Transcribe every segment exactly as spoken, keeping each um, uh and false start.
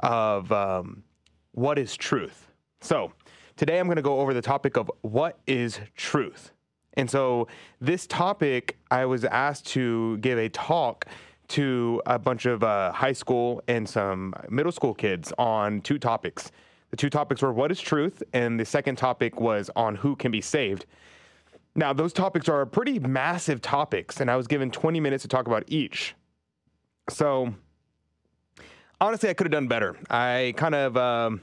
of um, what is truth. So today I'm going to go over the topic of what is truth. And so this topic, I was asked to give a talk to a bunch of uh, high school and some middle school kids on two topics. The two topics were what is truth, and the second topic was on who can be saved. Now, those topics are pretty massive topics, and I was given twenty minutes to talk about each. So, honestly, I could have done better. I kind of, um,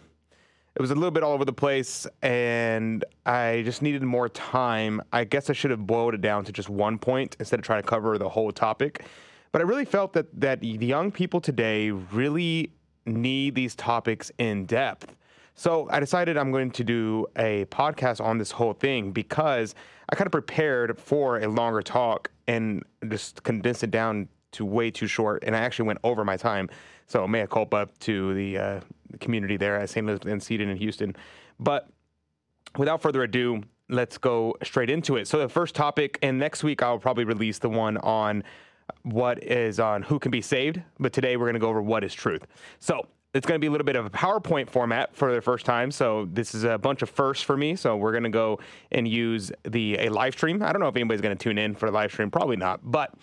it was a little bit all over the place, and I just needed more time. I guess I should have boiled it down to just one point instead of trying to cover the whole topic. But I really felt that, that the young people today really need these topics in depth. So I decided I'm going to do a podcast on this whole thing because I kind of prepared for a longer talk and just condensed it down to way too short, and I actually went over my time. So mea culpa to the uh, community there at Saint Elizabeth and Cedan in Houston. But without further ado, let's go straight into it. So the first topic, and next week I'll probably release the one on what is on who can be saved, but today we're going to go over what is truth. So it's going to be a little bit of a PowerPoint format for the first time. So this is a bunch of firsts for me. So we're going to go and use the a live stream. I don't know if anybody's going to tune in for the live stream. Probably not. But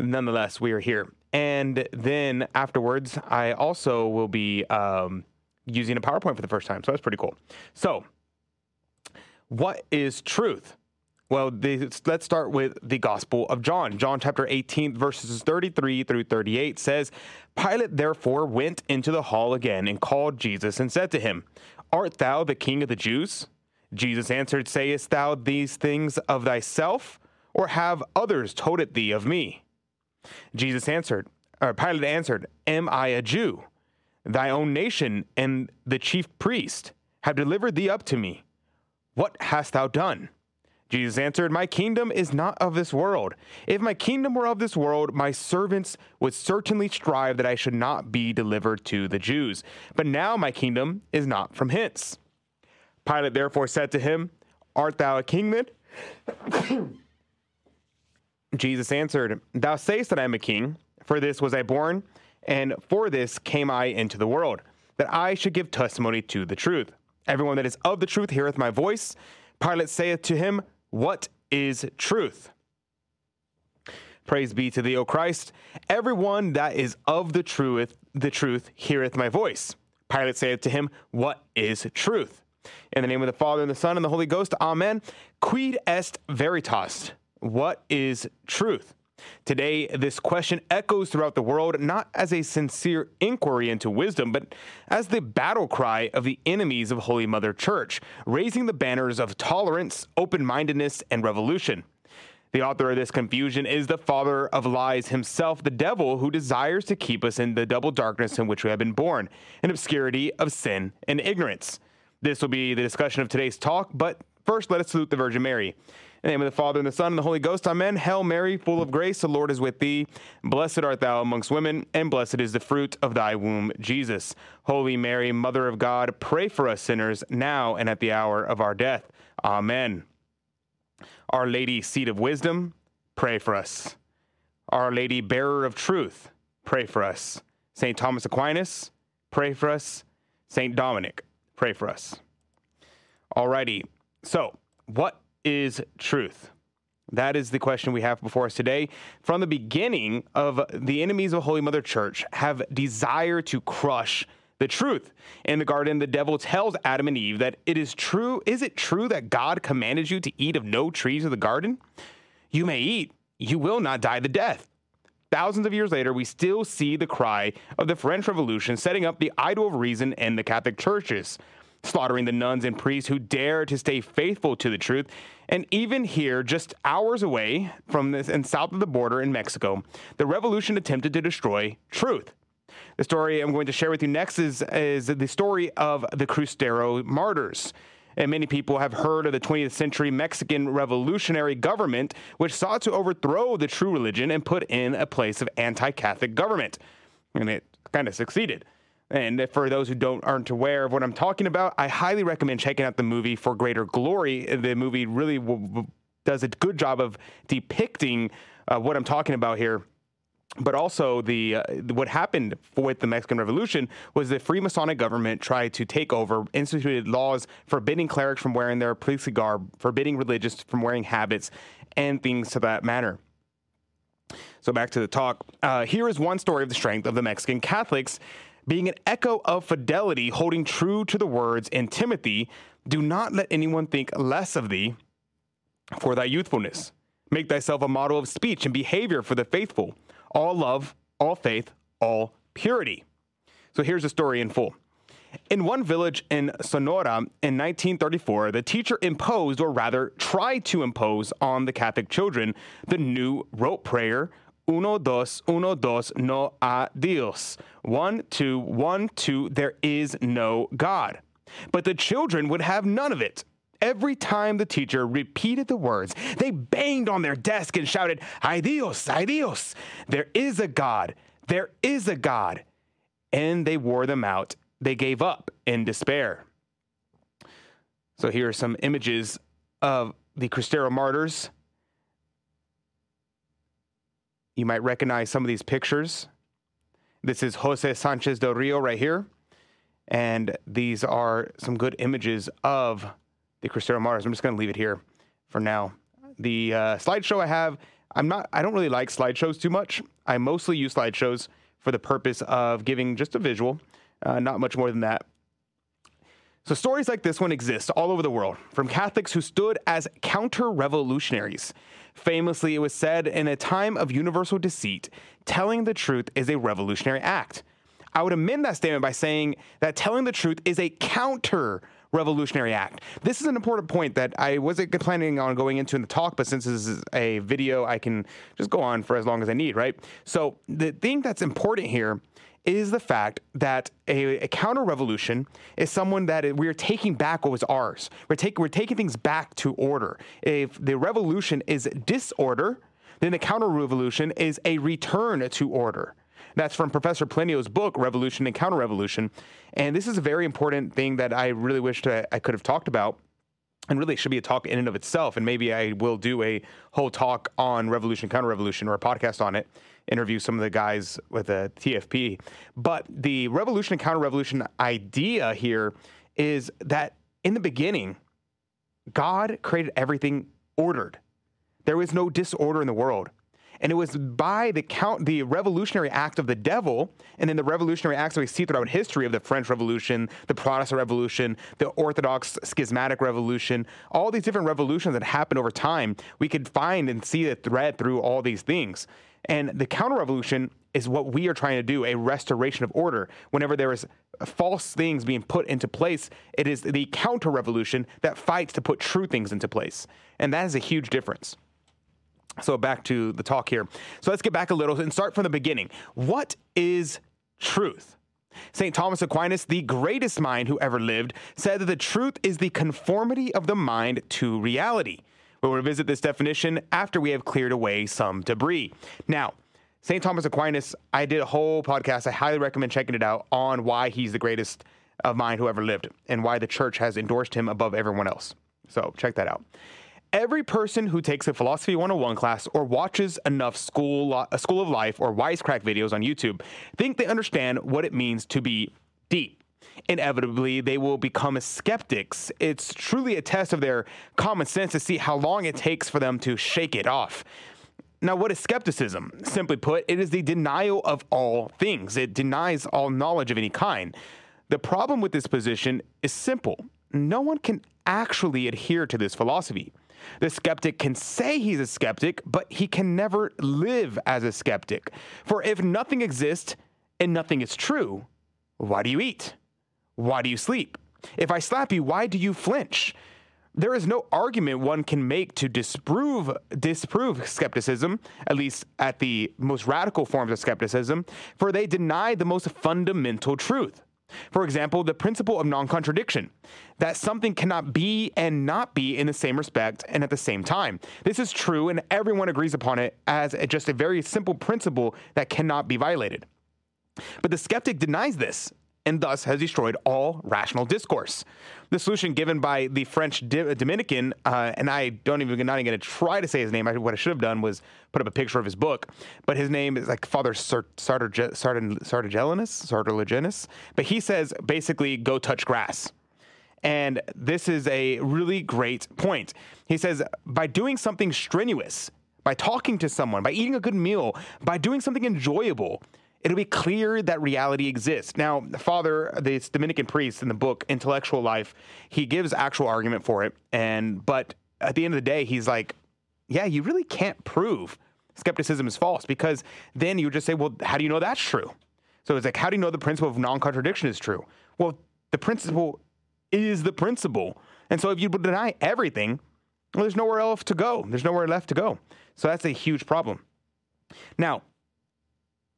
nonetheless, we are here. And then afterwards, I also will be um, using a PowerPoint for the first time. So that's pretty cool. So what is truth? Well, the, let's start with the Gospel of John. John chapter eighteen, verses thirty-three through thirty-eight says, Pilate therefore went into the hall again and called Jesus and said to him, Art thou the king of the Jews? Jesus answered, Sayest thou these things of thyself, or have others told it thee of me? Jesus answered, or Pilate answered, Am I a Jew? Thy own nation and the chief priest have delivered thee up to me. What hast thou done? Jesus answered, My kingdom is not of this world. If my kingdom were of this world, my servants would certainly strive that I should not be delivered to the Jews. But now my kingdom is not from hence. Pilate therefore said to him, Art thou a king then? Jesus answered, Thou sayest that I am a king. For this was I born, and for this came I into the world, that I should give testimony to the truth. Everyone that is of the truth heareth my voice. Pilate saith to him, What is truth? Praise be to thee, O Christ. Everyone that is of the truth, the truth heareth my voice. Pilate saith to him, What is truth? In the name of the Father, and the Son, and the Holy Ghost, Amen. Quid est veritas? What is truth? Today, this question echoes throughout the world, not as a sincere inquiry into wisdom, but as the battle cry of the enemies of Holy Mother Church, raising the banners of tolerance, open-mindedness, and revolution. The author of this confusion is the father of lies himself, the devil, who desires to keep us in the double darkness in which we have been born, an obscurity of sin and ignorance. This will be the discussion of today's talk, but first let us salute the Virgin Mary. In the name of the Father, and the Son, and the Holy Ghost, Amen. Hail Mary, full of grace, the Lord is with thee. Blessed art thou amongst women, and blessed is the fruit of thy womb, Jesus. Holy Mary, Mother of God, pray for us sinners, now and at the hour of our death. Amen. Our Lady, Seat of Wisdom, pray for us. Our Lady, Bearer of Truth, pray for us. Saint Thomas Aquinas, pray for us. Saint Dominic, pray for us. Alrighty, so what is truth? That is the question we have before us today. From the beginning of the enemies of Holy Mother Church have desire to crush the truth. In the garden, the devil tells Adam and Eve that it is true. Is it true that God commanded you to eat of no trees of the garden? You may eat. You will not die the death. Thousands of years later, we still see the cry of the French Revolution setting up the idol of reason in the Catholic churches, slaughtering the nuns and priests who dare to stay faithful to the truth. And even here, just hours away from this and south of the border in Mexico, the revolution attempted to destroy truth. The story I'm going to share with you next is, is the story of the Cristero martyrs. And many people have heard of the twentieth century Mexican revolutionary government, which sought to overthrow the true religion and put in a place of anti-Catholic government. And it kind of succeeded. And for those who don't aren't aware of what I'm talking about, I highly recommend checking out the movie For Greater Glory. The movie really w- w- does a good job of depicting uh, what I'm talking about here But also, the uh, what happened with the Mexican Revolution was the Freemasonic government tried to take over, instituted laws forbidding clerics from wearing their priestly garb, forbidding religious from wearing habits, and things to that matter. So back to the talk. Uh, here is one story of the strength of the Mexican Catholics being an echo of fidelity, holding true to the words in Timothy, "Do not let anyone think less of thee for thy youthfulness. Make thyself a model of speech and behavior for the faithful. All love, all faith, all purity." So here's the story in full. In one village in Sonora in nineteen thirty-four, the teacher imposed, or rather tried to impose, on the Catholic children the new rote prayer, uno, dos, uno, dos, no a Dios. One, two, one, two, there is no God. But the children would have none of it. Every time the teacher repeated the words, they banged on their desk and shouted, "Ay Dios, ay Dios, there is a God, there is a God." And they wore them out. They gave up in despair. So here are some images of the Cristero martyrs. You might recognize some of these pictures. This is Jose Sanchez del Rio right here. And these are some good images of the Cristero martyrs. I'm just going to leave it here for now. The uh, slideshow I have, I'm not, I don't really like slideshows too much. I mostly use slideshows for the purpose of giving just a visual, uh, not much more than that. So stories like this one exist all over the world, from Catholics who stood as counter-revolutionaries. Famously, it was said, in a time of universal deceit, telling the truth is a revolutionary act. I would amend that statement by saying that telling the truth is a counter-revolutionary Revolutionary act. This is an important point that I wasn't planning on going into in the talk, but since this is a video, I can just go on for as long as I need, right? So the thing that's important here is the fact that a, a counter-revolution is someone that we're taking back what was ours. We're, take, we're taking things back to order. If the revolution is disorder, then the counter-revolution is a return to order. That's from Professor Plinio's book, Revolution and Counter-Revolution. And this is a very important thing that I really wish to, I could have talked about, and really should be a talk in and of itself. And maybe I will do a whole talk on Revolution, Counter-Revolution, or a podcast on it, interview some of the guys with the T F P. But the Revolution and Counter-Revolution idea here is that in the beginning, God created everything ordered. There was no disorder in the world. And it was by the count, the revolutionary act of the devil, and then the revolutionary acts that we see throughout history of the French Revolution, the Protestant Revolution, the Orthodox Schismatic Revolution, all these different revolutions that happened over time, we could find and see a thread through all these things. And the counter-revolution is what we are trying to do, a restoration of order. Whenever there is false things being put into place, it is the counter-revolution that fights to put true things into place. And that is a huge difference. So back to the talk here. So let's get back a little and start from the beginning. What is truth? Saint Thomas Aquinas, the greatest mind who ever lived, said that the truth is the conformity of the mind to reality. We'll revisit this definition after we have cleared away some debris. Now, Saint Thomas Aquinas, I did a whole podcast. I highly recommend checking it out on why he's the greatest of mind who ever lived and why the church has endorsed him above everyone else. So check that out. Every person who takes a Philosophy one oh one class or watches enough school, a School of Life or Wisecrack videos on YouTube think they understand what it means to be deep. Inevitably, they will become skeptics. It's truly a test of their common sense to see how long it takes for them to shake it off. Now, what is skepticism? Simply put, it is the denial of all things. It denies all knowledge of any kind. The problem with this position is simple. No one can actually adhere to this philosophy. The skeptic can say he's a skeptic, but he can never live as a skeptic. For if nothing exists and nothing is true, why do you eat? Why do you sleep? If I slap you, why do you flinch? There is no argument one can make to disprove, disprove skepticism, at least at the most radical forms of skepticism, for they deny the most fundamental truth. For example, the principle of non-contradiction, that something cannot be and not be in the same respect and at the same time. This is true, and everyone agrees upon it as a, just a very simple principle that cannot be violated. But the skeptic denies this and thus has destroyed all rational discourse. The solution given by the French Dominican, uh, and I don't even, not even going to try to say his name. I, what I should have done was put up a picture of his book, but his name is like Father Sartorgelinus, but he says basically go touch grass. And this is a really great point. He says, by doing something strenuous, by talking to someone, by eating a good meal, by doing something enjoyable, it'll be clear that reality exists. Now, the Father, this Dominican priest in the book, Intellectual Life, he gives actual argument for it. And but at the end of the day, he's like, yeah, you really can't prove skepticism is false, because then you just say, well, how do you know that's true? So it's like, how do you know the principle of non-contradiction is true? Well, the principle is the principle. And so if you deny everything, well, there's nowhere else to go. There's nowhere left to go. So that's a huge problem. Now,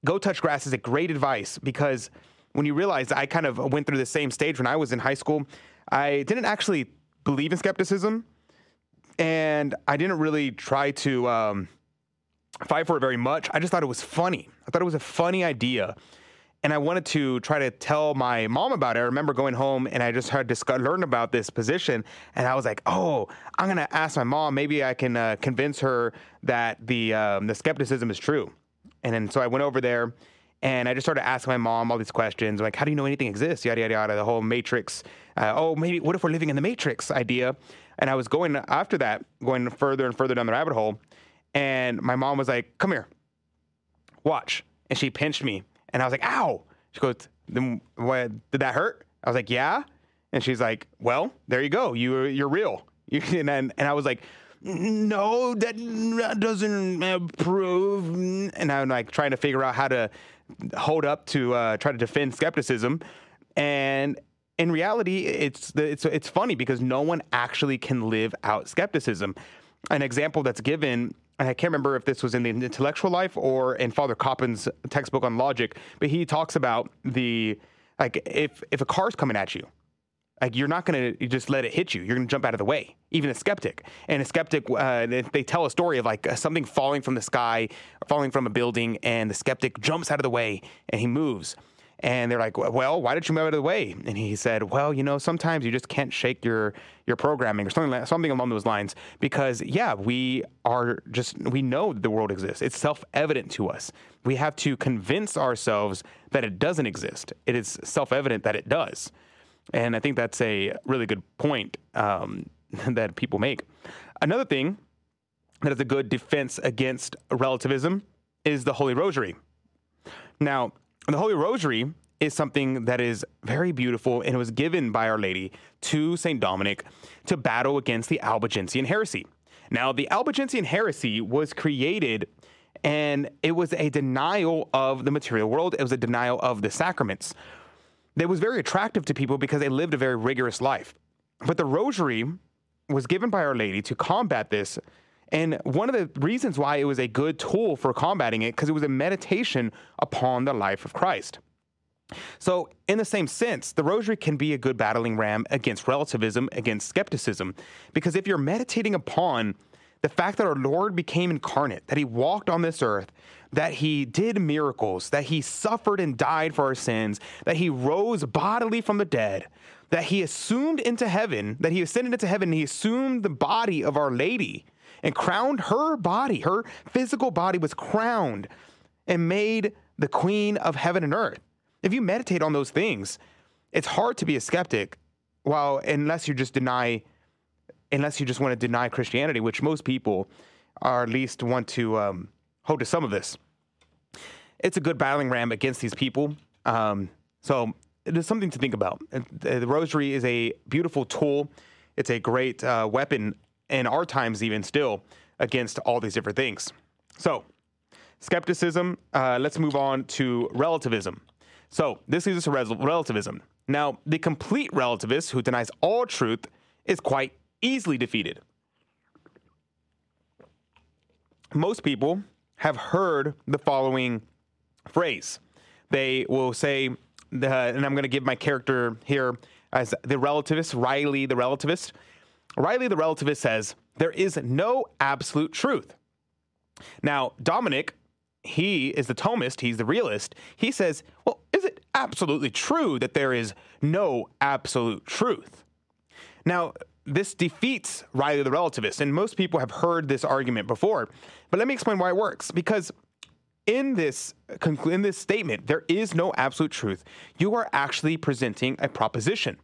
go touch grass is a great advice, because when you realize, I kind of went through the same stage when I was in high school. I didn't actually believe in skepticism, and I didn't really try to um, fight for it very much. I just thought it was funny. I thought it was a funny idea. And I wanted to try to tell my mom about it. I remember going home and I just heard discuss, learned about this position. And I was like, oh, I'm going to ask my mom. Maybe I can uh, convince her that the, um, the skepticism is true. And then so I went over there and I just started asking my mom all these questions. I'm like, how do you know anything exists? Yada, yada, yada, the whole matrix. Uh, oh, maybe what if we're living in the matrix idea? And I was going after that, going further and further down the rabbit hole. And my mom was like, come here, watch. And she pinched me. And I was like, ow. She goes, then what, did that hurt? I was like, yeah. And she's like, well, there you go. You, you're real. You, and, then, and I was like, no, that doesn't prove. And I'm like trying to figure out how to hold up to uh, try to defend skepticism. And in reality, it's, it's, it's funny because no one actually can live out skepticism. An example that's given, and I can't remember if this was in the Intellectual Life or in Father Coppin's textbook on logic, but he talks about the, like, if, if a car's coming at you, like, you're not going to just let it hit you. You're going to jump out of the way, even a skeptic. And a skeptic, uh, they, they tell a story of, like, something falling from the sky, or falling from a building, and the skeptic jumps out of the way, and he moves. And they're like, well, why did you move out of the way? And he said, well, you know, sometimes you just can't shake your your programming or something, something along those lines. Because, yeah, we are just, we know the world exists. It's self-evident to us. We have to convince ourselves that it doesn't exist. It is self-evident that it does. And I think that's a really good point um, that people make. Another thing that is a good defense against relativism is the Holy Rosary. Now, the Holy Rosary is something that is very beautiful, and it was given by Our Lady to Saint Dominic to battle against the Albigensian heresy. Now, the Albigensian heresy was created, and it was a denial of the material world. It was a denial of the sacraments. That was very attractive to people because they lived a very rigorous life. But the Rosary was given by Our Lady to combat this. And one of the reasons why it was a good tool for combating it, because it was a meditation upon the life of Christ. So in the same sense, the Rosary can be a good battling ram against relativism, against skepticism, because if you're meditating upon the fact that our Lord became incarnate, that he walked on this earth, that he did miracles, that he suffered and died for our sins, that he rose bodily from the dead, that he assumed into heaven, that he ascended into heaven, and he assumed the body of Our Lady, and crowned her body, her physical body was crowned and made the queen of heaven and earth. If you meditate on those things, it's hard to be a skeptic, while unless you just deny, unless you just want to deny Christianity, which most people are at least want to um, hold to some of this. It's a good battling ram against these people. Um, so it is something to think about. The Rosary is a beautiful tool. It's a great uh, weapon in our times even still, against all these different things. So, skepticism, uh, let's move on to relativism. So, this leads us to rel- relativism. Now, the complete relativist who denies all truth is quite easily defeated. Most people have heard the following phrase. They will say, the, and I'm going to give my character here as the relativist, Riley the relativist, Riley the relativist says, there is no absolute truth. Now, Dominic, he is the Thomist, he's the realist. He says, well, is it absolutely true that there is no absolute truth. Now, this defeats Riley the relativist, and most people have heard this argument before, but let me explain why it works. Because in this, in this statement, there is no absolute truth, you are actually presenting a proposition.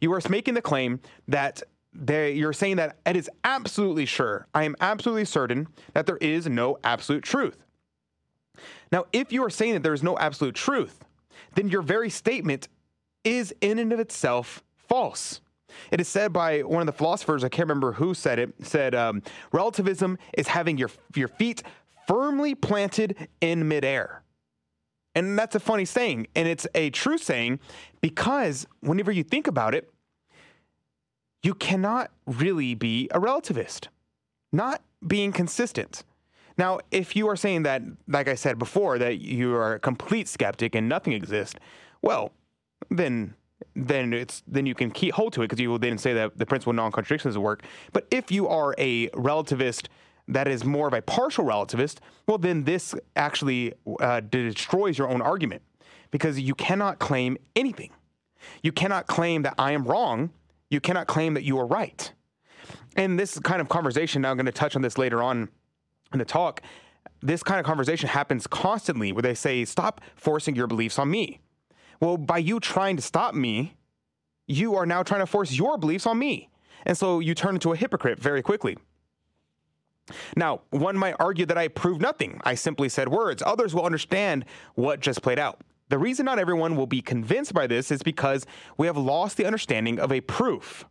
You are making the claim that They, you're saying that it is absolutely sure, I am absolutely certain that there is no absolute truth. Now, if you are saying that there is no absolute truth, then your very statement is in and of itself false. It is said by one of the philosophers, I can't remember who said it, said um, relativism is having your, your feet firmly planted in midair. And that's a funny saying, and it's a true saying, because whenever you think about it, you cannot really be a relativist, not being consistent. Now, if you are saying that, like I said before, that you are a complete skeptic and nothing exists, well, then then it's then you can keep hold to it, because you will then say that the principle of non-contradiction doesn't work. But if you are a relativist that is more of a partial relativist, well, then this actually uh, destroys your own argument, because you cannot claim anything. You cannot claim that I am wrong. You cannot claim that you are right. And this kind of conversation, now I'm going to touch on this later on in the talk, this kind of conversation happens constantly where they say, stop forcing your beliefs on me. Well, by you trying to stop me, you are now trying to force your beliefs on me. And so you turn into a hypocrite very quickly. Now, one might argue that I proved nothing. I simply said words. Others will understand what just played out. The reason not everyone will be convinced by this is because we have lost the understanding of a proof.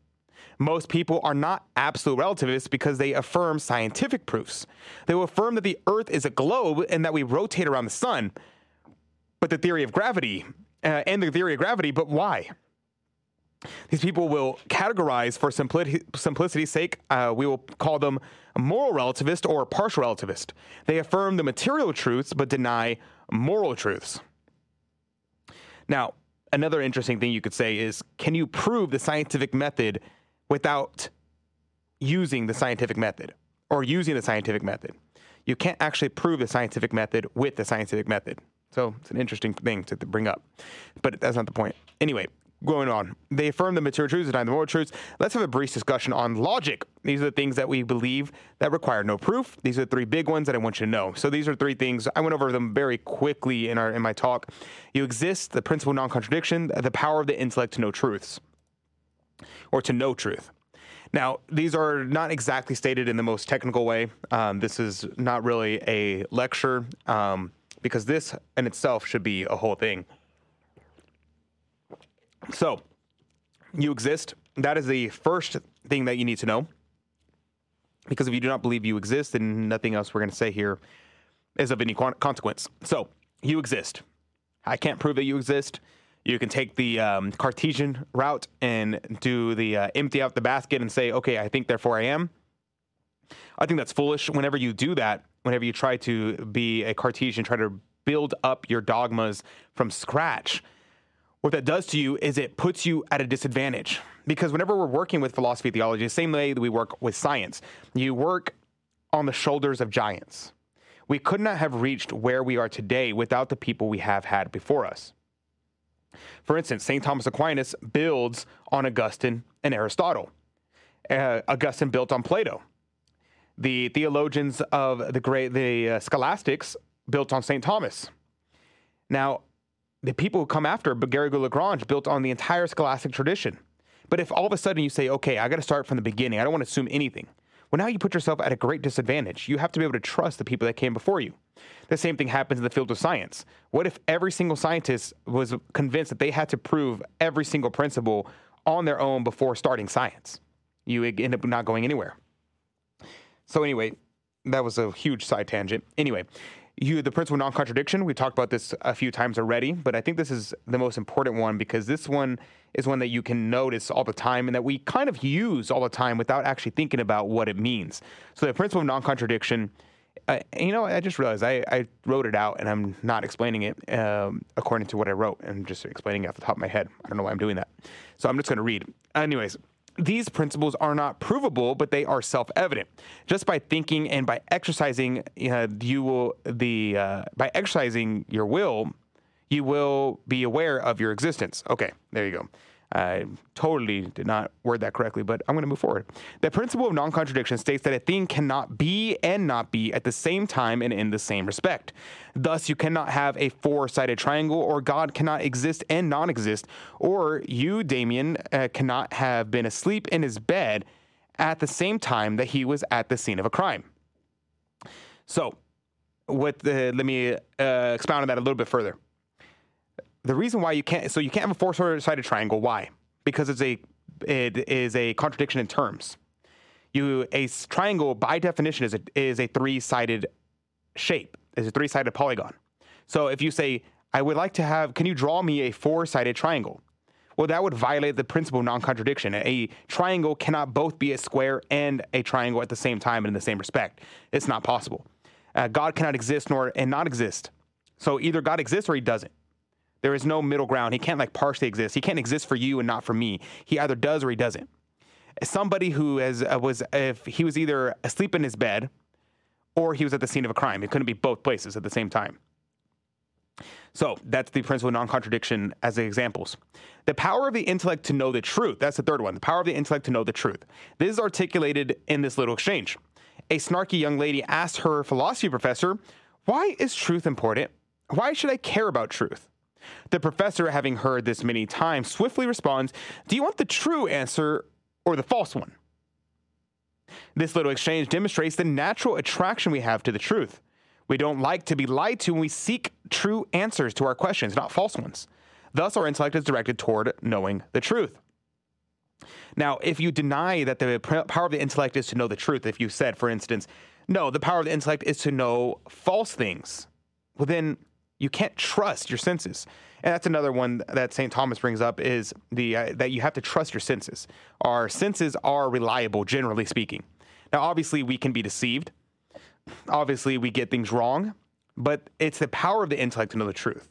Most people are not absolute relativists because they affirm scientific proofs. They will affirm that the Earth is a globe and that we rotate around the sun, but the theory of gravity, uh, and the theory of gravity, but why? These people will categorize for simpli- simplicity's sake. Uh, we will call them a moral relativist or a partial relativist. They affirm the material truths but deny moral truths. Now, another interesting thing you could say is, can you prove the scientific method without using the scientific method or using the scientific method? You can't actually prove the scientific method with the scientific method. So it's an interesting thing to bring up, but that's not the point. Anyway, going on, they affirm the material truths, deny the moral truths. Let's have a brief discussion on logic. These are the things that we believe that require no proof. These are the three big ones that I want you to know. So these are three things. I went over them very quickly in our in my talk. You exist, the principle of non-contradiction, the power of the intellect to know truths, or to know truth. Now, these are not exactly stated in the most technical way. Um, this is not really a lecture, um, because this in itself should be a whole thing. So, you exist. That is the first thing that you need to know, because if you do not believe you exist, then nothing else we're going to say here is of any consequence. So, you exist. I can't prove that you exist. You can take the um, Cartesian route and do the uh, empty out the basket and say, okay, I think, therefore I am. I think that's foolish. Whenever you do that, whenever you try to be a Cartesian, try to build up your dogmas from scratch, what that does to you is it puts you at a disadvantage, because whenever we're working with philosophy, theology, the same way that we work with science, you work on the shoulders of giants. We could not have reached where we are today without the people we have had before us. For instance, Saint Thomas Aquinas builds on Augustine and Aristotle. Uh, Augustine built on Plato. The theologians of the great, the uh, scholastics built on Saint Thomas. Now, the people who come after, but Garrigou-Lagrange built on the entire scholastic tradition. But if all of a sudden you say, okay, I got to start from the beginning, I don't want to assume anything. Well, now you put yourself at a great disadvantage. You have to be able to trust the people that came before you. The same thing happens in the field of science. What if every single scientist was convinced that they had to prove every single principle on their own before starting science? You end up not going anywhere. So anyway, that was a huge side tangent. Anyway, You, the principle of non-contradiction, we talked about this a few times already, but I think this is the most important one, because this one is one that you can notice all the time and that we kind of use all the time without actually thinking about what it means. So the principle of non-contradiction, uh, you know, I just realized I, I wrote it out and I'm not explaining it um, according to what I wrote. I'm just explaining it off the top of my head. I don't know why I'm doing that. So I'm just going to read. Anyways, these principles are not provable, but they are self-evident. Just by thinking and by exercising, uh, you will the uh, by exercising your will, you will be aware of your existence. Okay, there you go. I totally did not word that correctly, but I'm going to move forward. The principle of non-contradiction states that a thing cannot be and not be at the same time and in the same respect. Thus, you cannot have a four-sided triangle, or God cannot exist and non-exist, or you, Damien, uh, cannot have been asleep in his bed at the same time that he was at the scene of a crime. So, what the, let me uh, expound on that a little bit further. The reason why you can't, so you can't have a four-sided triangle. Why? Because it's a, it is a contradiction in terms. You, a triangle by definition is a, is a three-sided shape. It's a three-sided polygon. So if you say, I would like to have, can you draw me a four-sided triangle? Well, that would violate the principle of non-contradiction. A triangle cannot both be a square and a triangle at the same time and in the same respect. It's not possible. Uh, God cannot exist nor and not exist. So either God exists or he doesn't. There is no middle ground. He can't like partially exist. He can't exist for you and not for me. He either does or he doesn't. Somebody who has, uh, was, if he was either asleep in his bed or he was at the scene of a crime, it couldn't be both places at the same time. So that's the principle of non-contradiction as the examples. The power of the intellect to know the truth. That's the third one. The power of the intellect to know the truth. This is articulated in this little exchange. A snarky young lady asked her philosophy professor, why is truth important? Why should I care about truth? The professor, having heard this many times, swiftly responds, do you want the true answer or the false one? This little exchange demonstrates the natural attraction we have to the truth. We don't like to be lied to, and we seek true answers to our questions, not false ones. Thus, our intellect is directed toward knowing the truth. Now, if you deny that the power of the intellect is to know the truth, if you said, for instance, no, the power of the intellect is to know false things, well, then you can't trust your senses. And that's another one that Saint Thomas brings up, is the uh, that you have to trust your senses. Our senses are reliable, generally speaking. Now, obviously, we can be deceived. Obviously, we get things wrong. But it's the power of the intellect to know the truth.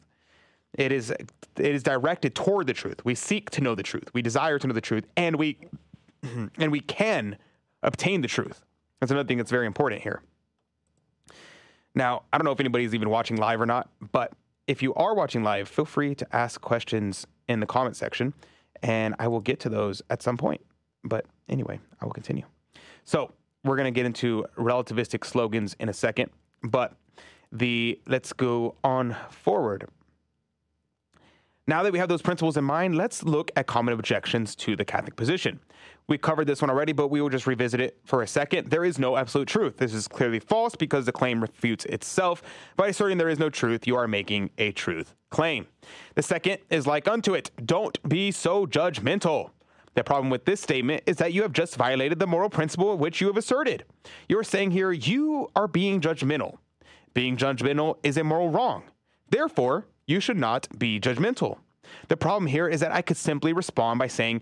It is it is directed toward the truth. We seek to know the truth. We desire to know the truth. And we, and we can obtain the truth. That's another thing that's very important here. Now, I don't know if anybody's even watching live or not, but if you are watching live, feel free to ask questions in the comment section, and I will get to those at some point. But anyway, I will continue. So we're going to get into relativistic slogans in a second, but the let's go on forward. Now that we have those principles in mind, let's look at common objections to the Catholic position. We covered this one already, but we will just revisit it for a second. There is no absolute truth. This is clearly false because the claim refutes itself. By asserting there is no truth, you are making a truth claim. The second is like unto it. Don't be so judgmental. The problem with this statement is that you have just violated the moral principle which you have asserted. You are saying here, you are being judgmental. Being judgmental is a moral wrong. Therefore, you should not be judgmental. The problem here is that I could simply respond by saying,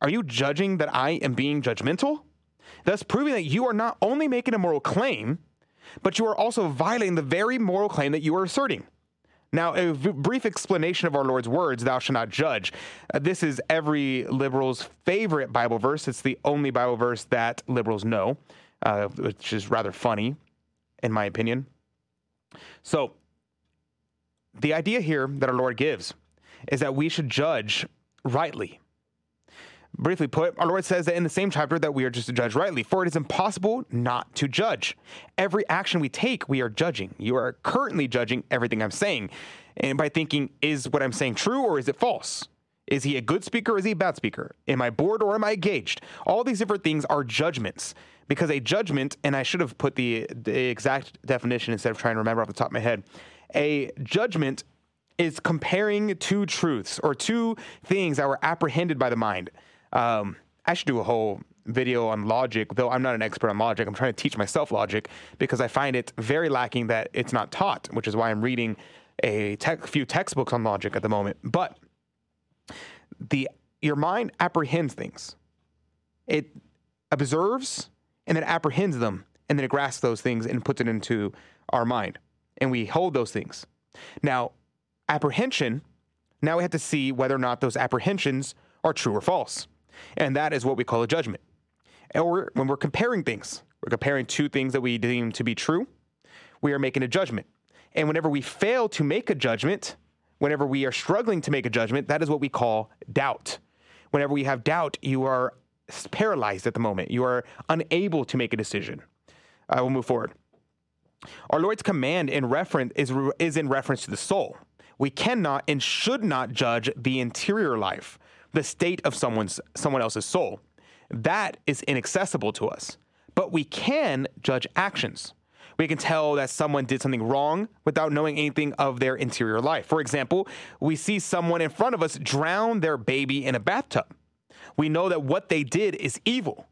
are you judging that I am being judgmental? Thus proving that you are not only making a moral claim, but you are also violating the very moral claim that you are asserting. Now, a v- brief explanation of our Lord's words, thou shalt not judge. Uh, this is every liberal's favorite Bible verse. It's the only Bible verse that liberals know, uh, which is rather funny, in my opinion. So, the idea here that our Lord gives is that we should judge rightly. Briefly put, our Lord says that in the same chapter that we are just to judge rightly, for it is impossible not to judge. Every action we take, we are judging. You are currently judging everything I'm saying, and by thinking, is what I'm saying true or is it false? Is he a good speaker or is he a bad speaker? Am I bored or am I engaged? All these different things are judgments, because a judgment, and I should have put the, the exact definition instead of trying to remember off the top of my head. A judgment is comparing two truths or two things that were apprehended by the mind. Um, I should do a whole video on logic, though I'm not an expert on logic. I'm trying to teach myself logic because I find it very lacking that it's not taught, which is why I'm reading a te- few textbooks on logic at the moment. But the your mind apprehends things. It observes and then apprehends them, and then it grasps those things and puts it into our mind. And we hold those things. Now, apprehension, now we have to see whether or not those apprehensions are true or false. And that is what we call a judgment. And we're, when we're comparing things, we're comparing two things that we deem to be true. We are making a judgment. And whenever we fail to make a judgment, whenever we are struggling to make a judgment, that is what we call doubt. Whenever we have doubt, you are paralyzed at the moment. You are unable to make a decision. I will move forward. Our Lord's command in reference is, is in reference to the soul. We cannot and should not judge the interior life, the state of someone's someone else's soul. That is inaccessible to us. But we can judge actions. We can tell that someone did something wrong without knowing anything of their interior life. For example, we see someone in front of us drown their baby in a bathtub. We know that what they did is evil.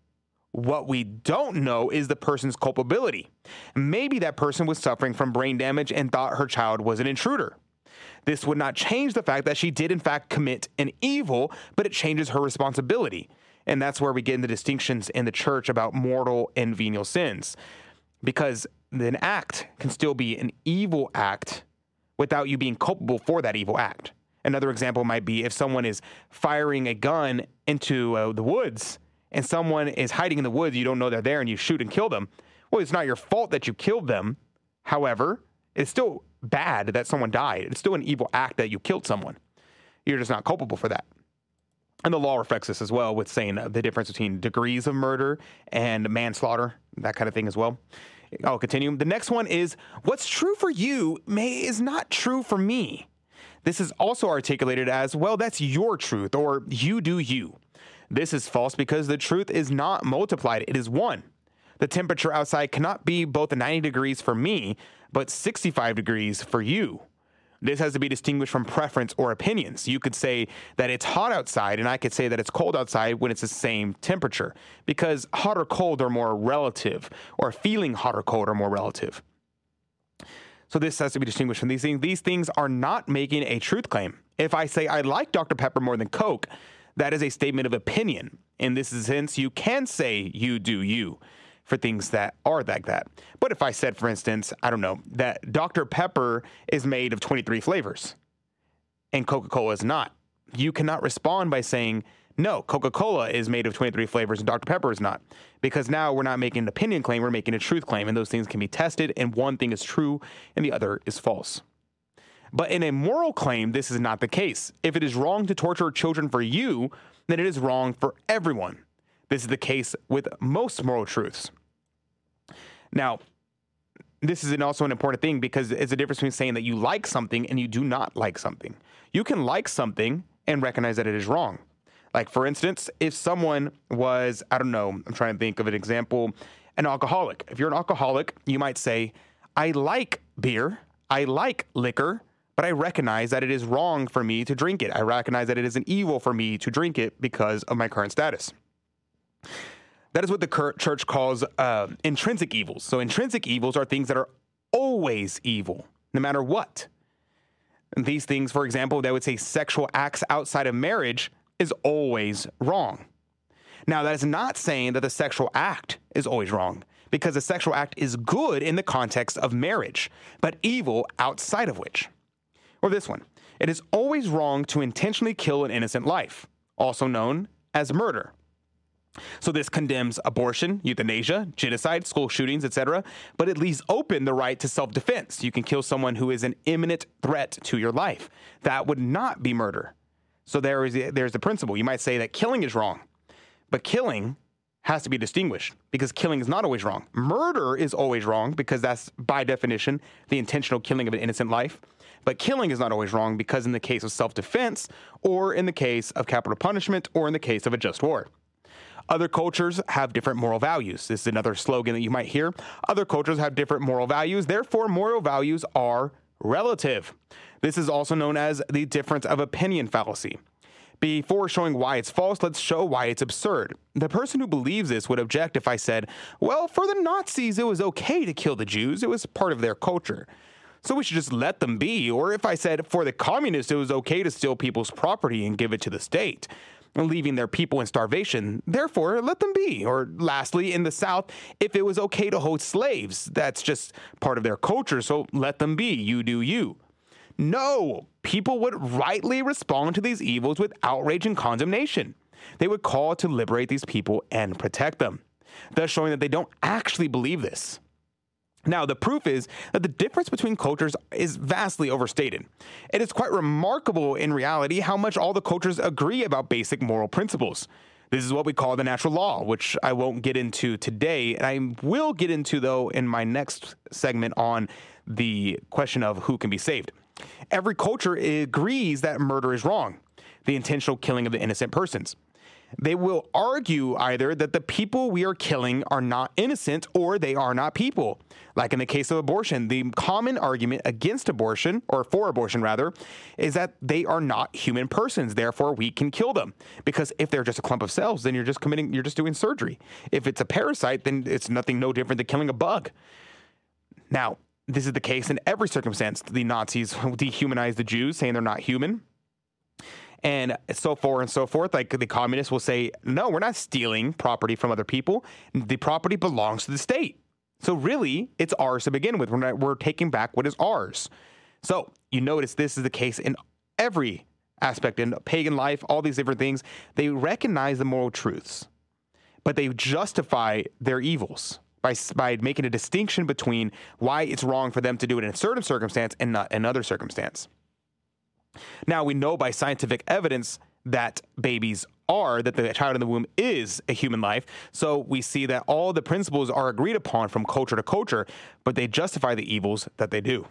What we don't know is the person's culpability. Maybe that person was suffering from brain damage and thought her child was an intruder. This would not change the fact that she did in fact commit an evil, but it changes her responsibility. And that's where we get into distinctions in the church about mortal and venial sins. Because an act can still be an evil act without you being culpable for that evil act. Another example might be if someone is firing a gun into uh, the woods and someone is hiding in the woods, you don't know they're there, and you shoot and kill them. Well, it's not your fault that you killed them. However, it's still bad that someone died. It's still an evil act that you killed someone. You're just not culpable for that. And the law reflects this as well with saying the difference between degrees of murder and manslaughter, that kind of thing as well. I'll continue. The next one is, what's true for you may is not true for me. This is also articulated as, well, that's your truth, or you do you. This is false because the truth is not multiplied. It is one. The temperature outside cannot be both ninety degrees for me, but sixty-five degrees for you. This has to be distinguished from preference or opinions. You could say that it's hot outside, and I could say that it's cold outside when it's the same temperature, because hot or cold are more relative, or feeling hot or cold are more relative. So this has to be distinguished from these things. These things are not making a truth claim. If I say I like Doctor Pepper more than Coke, that is a statement of opinion. In this sense, you can say you do you for things that are like that. But if I said, for instance, I don't know, that Doctor Pepper is made of twenty-three flavors and Coca-Cola is not, you cannot respond by saying, no, Coca-Cola is made of twenty-three flavors and Doctor Pepper is not, because now we're not making an opinion claim, we're making a truth claim, and those things can be tested, and one thing is true and the other is false. But in a moral claim, this is not the case. If it is wrong to torture children for you, then it is wrong for everyone. This is the case with most moral truths. Now, this is an also an important thing, because it's a difference between saying that you like something and you do not like something. You can like something and recognize that it is wrong. Like, for instance, if someone was, I don't know, I'm trying to think of an example, an alcoholic. If you're an alcoholic, you might say, I like beer, I like liquor, but I recognize that it is wrong for me to drink it. I recognize that it is an evil for me to drink it because of my current status. That is what the church calls uh, intrinsic evils. So intrinsic evils are things that are always evil, no matter what. And these things, for example, they would say sexual acts outside of marriage is always wrong. Now, that is not saying that the sexual act is always wrong, because the sexual act is good in the context of marriage, but evil outside of which. Or this one, it is always wrong to intentionally kill an innocent life, also known as murder. So this condemns abortion, euthanasia, genocide, school shootings, et cetera, but it leaves open the right to self-defense. You can kill someone who is an imminent threat to your life. That would not be murder. So there is there's the principle. You might say that killing is wrong, but killing has to be distinguished, because killing is not always wrong. Murder is always wrong, because that's, by definition, the intentional killing of an innocent life. But killing is not always wrong, because in the case of self-defense, or in the case of capital punishment, or in the case of a just war. Other cultures have different moral values. This is another slogan that you might hear. Other cultures have different moral values. Therefore, moral values are relative. This is also known as the difference of opinion fallacy. Before showing why it's false, let's show why it's absurd. The person who believes this would object if I said, well, for the Nazis, it was okay to kill the Jews. It was part of their culture, so we should just let them be. Or if I said, for the communists, it was okay to steal people's property and give it to the state, leaving their people in starvation, therefore let them be. Or lastly, in the South, if it was okay to hold slaves, that's just part of their culture, so let them be, you do you. No, people would rightly respond to these evils with outrage and condemnation. They would call to liberate these people and protect them, thus showing that they don't actually believe this. Now, the proof is that the difference between cultures is vastly overstated. It is quite remarkable in reality how much all the cultures agree about basic moral principles. This is what we call the natural law, which I won't get into today, and I will get into, though, in my next segment on the question of who can be saved. Every culture agrees that murder is wrong, the intentional killing of the innocent persons. They will argue either that the people we are killing are not innocent or they are not people. Like in the case of abortion, the common argument against abortion, or for abortion rather, is that they are not human persons, therefore we can kill them. Because if they're just a clump of cells, then you're just committing, you're just doing surgery. If it's a parasite, then it's nothing no different than killing a bug. Now, this is the case in every circumstance. The Nazis dehumanized the Jews, saying they're not human. And so forth and so forth. Like the communists will say, no, we're not stealing property from other people. The property belongs to the state. So really, it's ours to begin with. We're, not, we're taking back what is ours. So you notice this is the case in every aspect in pagan life, all these different things. They recognize the moral truths, but they justify their evils by, by making a distinction between why it's wrong for them to do it in a certain circumstance and not another circumstance. Now, we know by scientific evidence that babies are, that the child in the womb is a human life. So we see that all the principles are agreed upon from culture to culture, but they justify the evils that they do.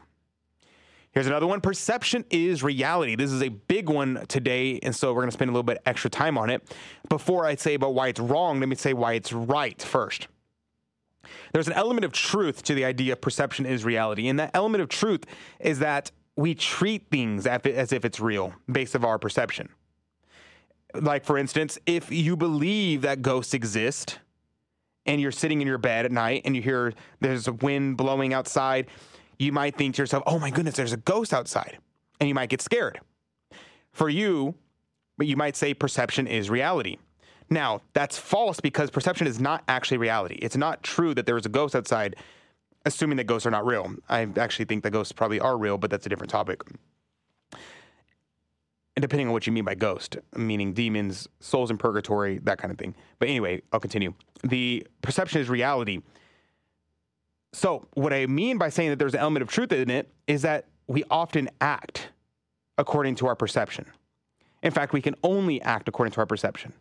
Here's another one. Perception is reality. This is a big one today, and so we're going to spend a little bit extra time on it. Before I say about why it's wrong, let me say why it's right first. There's an element of truth to the idea of perception is reality, and that element of truth is that we treat things as if it's real based on our perception. Like, for instance, if you believe that ghosts exist and you're sitting in your bed at night and you hear there's a wind blowing outside, you might think to yourself, oh my goodness, there's a ghost outside, and you might get scared. For you, but you might say perception is reality. Now, that's false because perception is not actually reality. It's not true that there is a ghost outside, assuming that ghosts are not real. I actually think that ghosts probably are real, but that's a different topic. And depending on what you mean by ghost, meaning demons, souls in purgatory, that kind of thing. But anyway, I'll continue. The perception is reality. So what I mean by saying that there's an element of truth in it is that we often act according to our perception. In fact, we can only act according to our perception.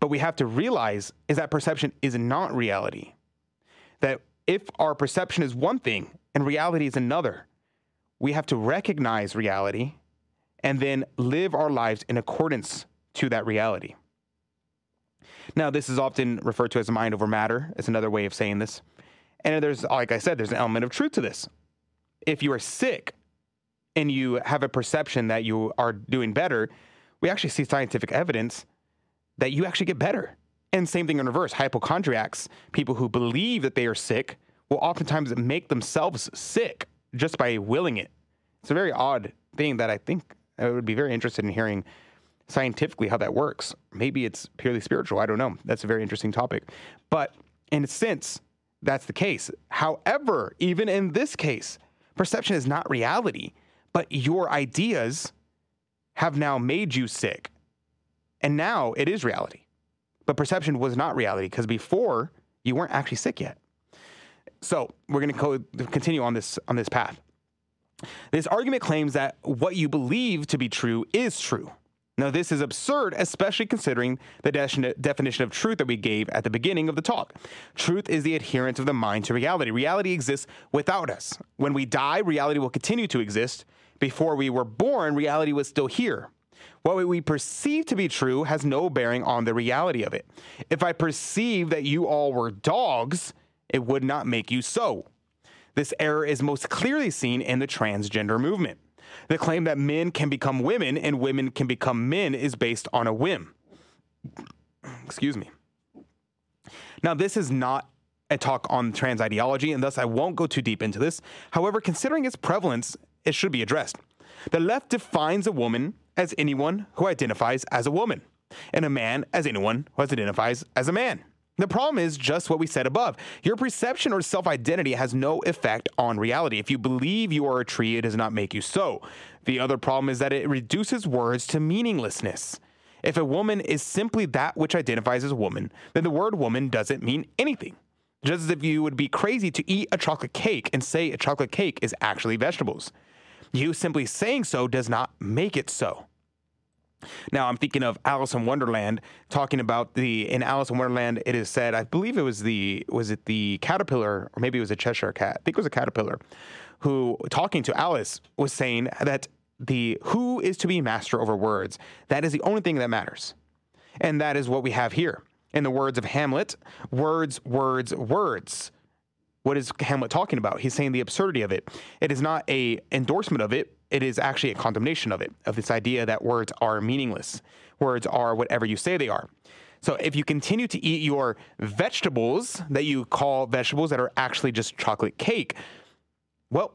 But we have to realize is that perception is not reality. That if our perception is one thing and reality is another, we have to recognize reality and then live our lives in accordance to that reality. Now, this is often referred to as mind over matter. It's another way of saying this. And there's, like I said, there's an element of truth to this. If you are sick and you have a perception that you are doing better, we actually see scientific evidence that you actually get better. And same thing in reverse. Hypochondriacs, people who believe that they are sick, will oftentimes make themselves sick just by willing it. It's a very odd thing that I think I would be very interested in hearing scientifically how that works. Maybe it's purely spiritual. I don't know. That's a very interesting topic. But in a sense, that's the case. However, even in this case, perception is not reality, but your ideas have now made you sick. And now it is reality. But perception was not reality because before you weren't actually sick yet. So we're going to co- continue on this on this path. This argument claims that what you believe to be true is true. Now, this is absurd, especially considering the de- definition of truth that we gave at the beginning of the talk. Truth is the adherence of the mind to reality. Reality exists without us. When we die, reality will continue to exist. Before we were born, reality was still here. What we perceive to be true has no bearing on the reality of it. If I perceive that you all were dogs, it would not make you so. This error is most clearly seen in the transgender movement. The claim that men can become women and women can become men is based on a whim. Excuse me. Now, this is not a talk on trans ideology, and thus I won't go too deep into this. However, considering its prevalence, it should be addressed. The left defines a woman as anyone who identifies as a woman, and a man as anyone who identifies as a man. The problem is just what we said above. Your perception or self-identity has no effect on reality. If you believe you are a tree, it does not make you so. The other problem is that it reduces words to meaninglessness. If a woman is simply that which identifies as a woman, then the word woman doesn't mean anything. Just as if you would be crazy to eat a chocolate cake and say a chocolate cake is actually vegetables. You simply saying so does not make it so. Now, I'm thinking of Alice in Wonderland, talking about the, in Alice in Wonderland, it is said, I believe it was the, was it the caterpillar, or maybe it was a Cheshire cat, I think it was a caterpillar, who, talking to Alice, was saying that the, who is to be master over words? That is the only thing that matters. And that is what we have here. In the words of Hamlet, words, words, words. What is Hamlet talking about? He's saying the absurdity of it. It is not a endorsement of it. It is actually a condemnation of it, of this idea that words are meaningless. Words are whatever you say they are. So if you continue to eat your vegetables that you call vegetables that are actually just chocolate cake, well,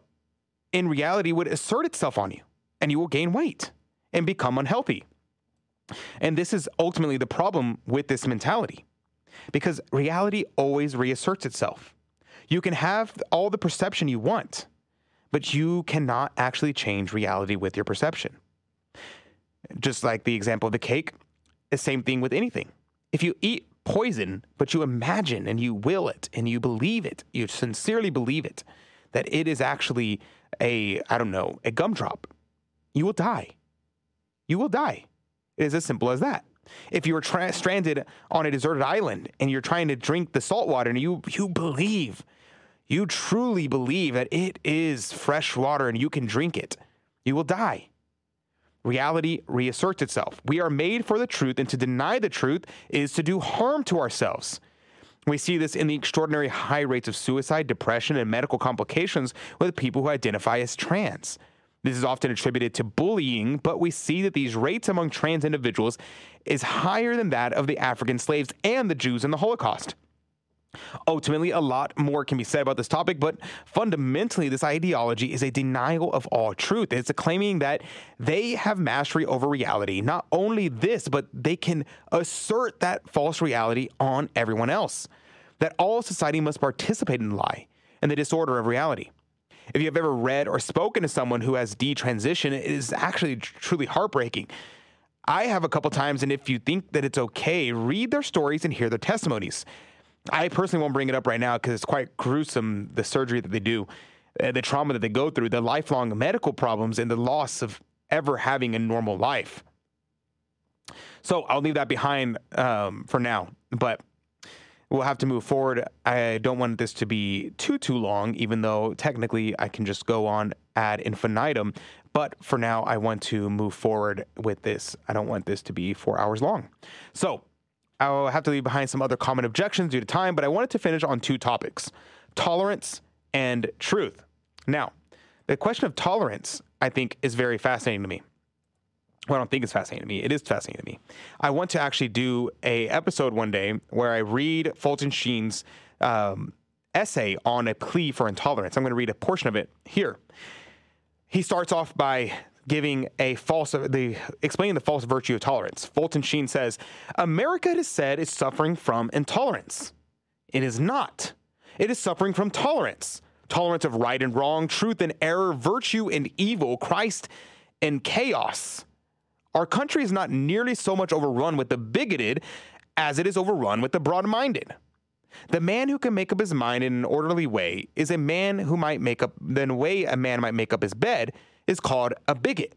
in reality, would assert itself on you, and you will gain weight and become unhealthy. And this is ultimately the problem with this mentality, because reality always reasserts itself. You can have all the perception you want, but you cannot actually change reality with your perception. Just like the example of the cake, the same thing with anything. If you eat poison, but you imagine and you will it and you believe it, you sincerely believe it, that it is actually a, I don't know, a gumdrop, you will die. You will die. It is as simple as that. If you were tra- stranded on a deserted island and you're trying to drink the salt water and you, you believe, you truly believe that it is fresh water and you can drink it, you will die. Reality reasserts itself. We are made for the truth, and to deny the truth is to do harm to ourselves. We see this in the extraordinary high rates of suicide, depression, and medical complications with people who identify as trans. This is often attributed to bullying, but we see that these rates among trans individuals is higher than that of the African slaves and the Jews in the Holocaust. Ultimately, a lot more can be said about this topic, but fundamentally, this ideology is a denial of all truth. It's a claiming that they have mastery over reality. Not only this, but they can assert that false reality on everyone else, that all society must participate in the lie and the disorder of reality. If you have ever read or spoken to someone who has detransition, it is actually truly heartbreaking. I have a couple times, and if you think that it's okay, read their stories and hear their testimonies. I personally won't bring it up right now because it's quite gruesome, the surgery that they do, the trauma that they go through, the lifelong medical problems, and the loss of ever having a normal life. So I'll leave that behind um, for now, but we'll have to move forward. I don't want this to be too, too long, even though technically I can just go on ad infinitum. But for now, I want to move forward with this. I don't want this to be four hours long. So I'll have to leave behind some other common objections due to time, but I wanted to finish on two topics, tolerance and truth. Now, the question of tolerance, I think, is very fascinating to me. Well, I don't think it's fascinating to me. It is fascinating to me. I want to actually do a episode one day where I read Fulton Sheen's um, essay on a plea for intolerance. I'm going to read a portion of it here. He starts off by giving a false, the explaining the false virtue of tolerance. Fulton Sheen says, America has said it's suffering from intolerance. It is not. It is suffering from tolerance. Tolerance of right and wrong, truth and error, virtue and evil, Christ and chaos. Our country is not nearly so much overrun with the bigoted as it is overrun with the broad-minded. The man who can make up his mind in an orderly way is a man who might make up, the way a man might make up his bed is called a bigot.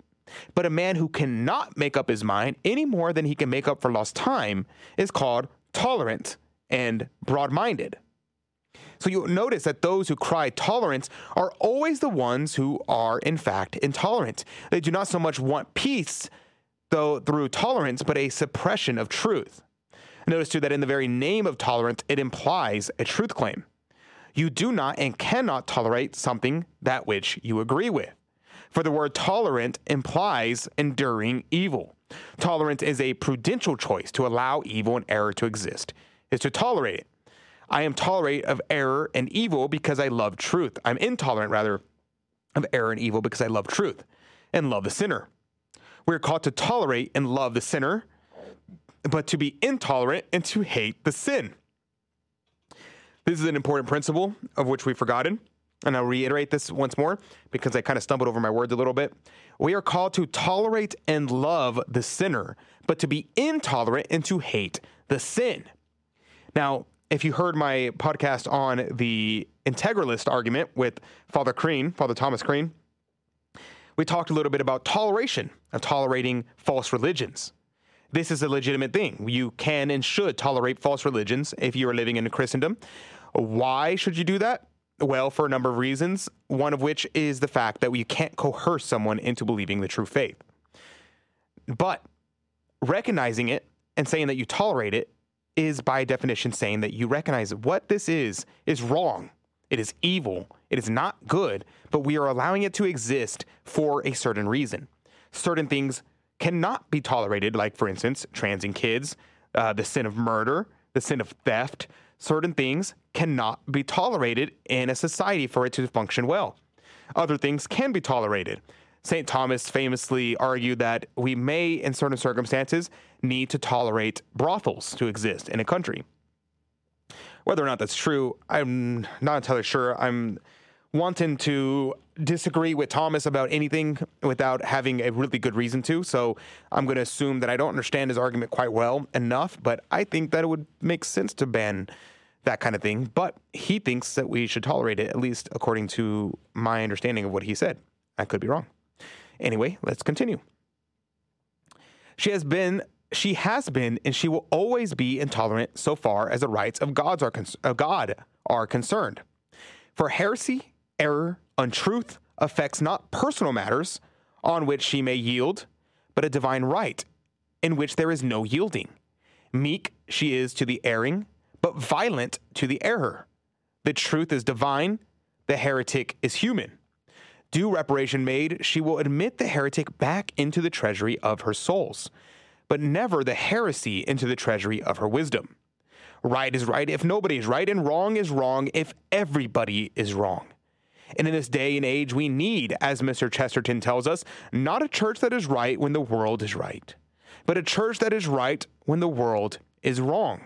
But a man who cannot make up his mind any more than he can make up for lost time is called tolerant and broad-minded. So you'll notice that those who cry tolerance are always the ones who are, in fact, intolerant. They do not so much want peace, though, through tolerance, but a suppression of truth. Notice, too, that in the very name of tolerance, it implies a truth claim. You do not and cannot tolerate something that which you agree with. For the word tolerant implies enduring evil. Tolerance is a prudential choice to allow evil and error to exist, is to tolerate it. I am tolerant of error and evil because I love truth. I'm intolerant, rather, of error and evil because I love truth and love the sinner. We're called to tolerate and love the sinner, but to be intolerant and to hate the sin. This is an important principle of which we've forgotten, and I'll reiterate this once more because I kind of stumbled over my words a little bit. We are called to tolerate and love the sinner, but to be intolerant and to hate the sin. Now, if you heard my podcast on the integralist argument with Father Crean, Father Thomas Crean, we talked a little bit about toleration, of tolerating false religions. This is a legitimate thing. You can and should tolerate false religions if you are living in Christendom. Why should you do that? Well, for a number of reasons, one of which is the fact that you can't coerce someone into believing the true faith. But recognizing it and saying that you tolerate it is by definition saying that you recognize what this is is wrong. It is evil. It is not good, but we are allowing it to exist for a certain reason. Certain things cannot be tolerated, like, for instance, trans and kids, uh, the sin of murder, the sin of theft. Certain things cannot be tolerated in a society for it to function well. Other things can be tolerated. Saint Thomas famously argued that we may, in certain circumstances, need to tolerate brothels to exist in a country. Whether or not that's true, I'm not entirely sure. I'm wanting to disagree with Thomas about anything without having a really good reason to, so I'm going to assume that I don't understand his argument quite well enough, but I think that it would make sense to ban that kind of thing. But he thinks that we should tolerate it, at least according to my understanding of what he said. I could be wrong. Anyway, let's continue. She has been, she has been, and she will always be intolerant so far as the rights of gods are con- uh, God are concerned. For heresy, error, untruth affects not personal matters on which she may yield, but a divine right in which there is no yielding. Meek she is to the erring, but violent to the error. The truth is divine, the heretic is human. Due reparation made, she will admit the heretic back into the treasury of her souls, but never the heresy into the treasury of her wisdom. Right is right if nobody is right, and wrong is wrong if everybody is wrong. And in this day and age, we need, as Mister Chesterton tells us, not a church that is right when the world is right, but a church that is right when the world is wrong.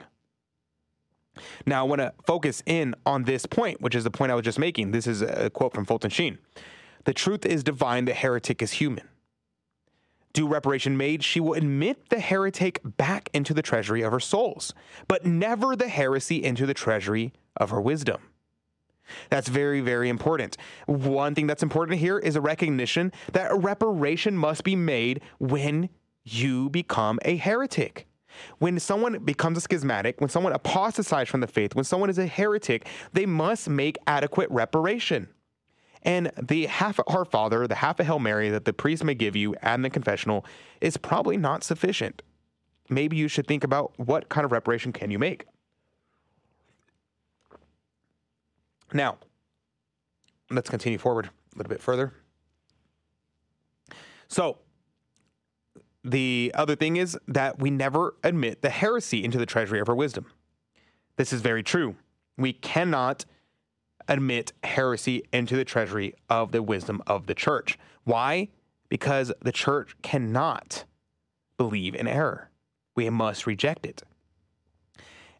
Now, I want to focus in on this point, which is the point I was just making. This is a quote from Fulton Sheen. The truth is divine, the heretic is human. Due reparation made, she will admit the heretic back into the treasury of her souls, but never the heresy into the treasury of her wisdom. That's very, very important. One thing that's important here is a recognition that a reparation must be made when you become a heretic. When someone becomes a schismatic, when someone apostatizes from the faith, when someone is a heretic, they must make adequate reparation. And the half a Our Father, the half a Hail Mary that the priest may give you and the confessional is probably not sufficient. Maybe you should think about what kind of reparation can you make. Now, let's continue forward a little bit further. So, the other thing is that we never admit the heresy into the treasury of her wisdom. This is very true. We cannot admit heresy into the treasury of the wisdom of the church. Why? Because the church cannot believe in error. We must reject it.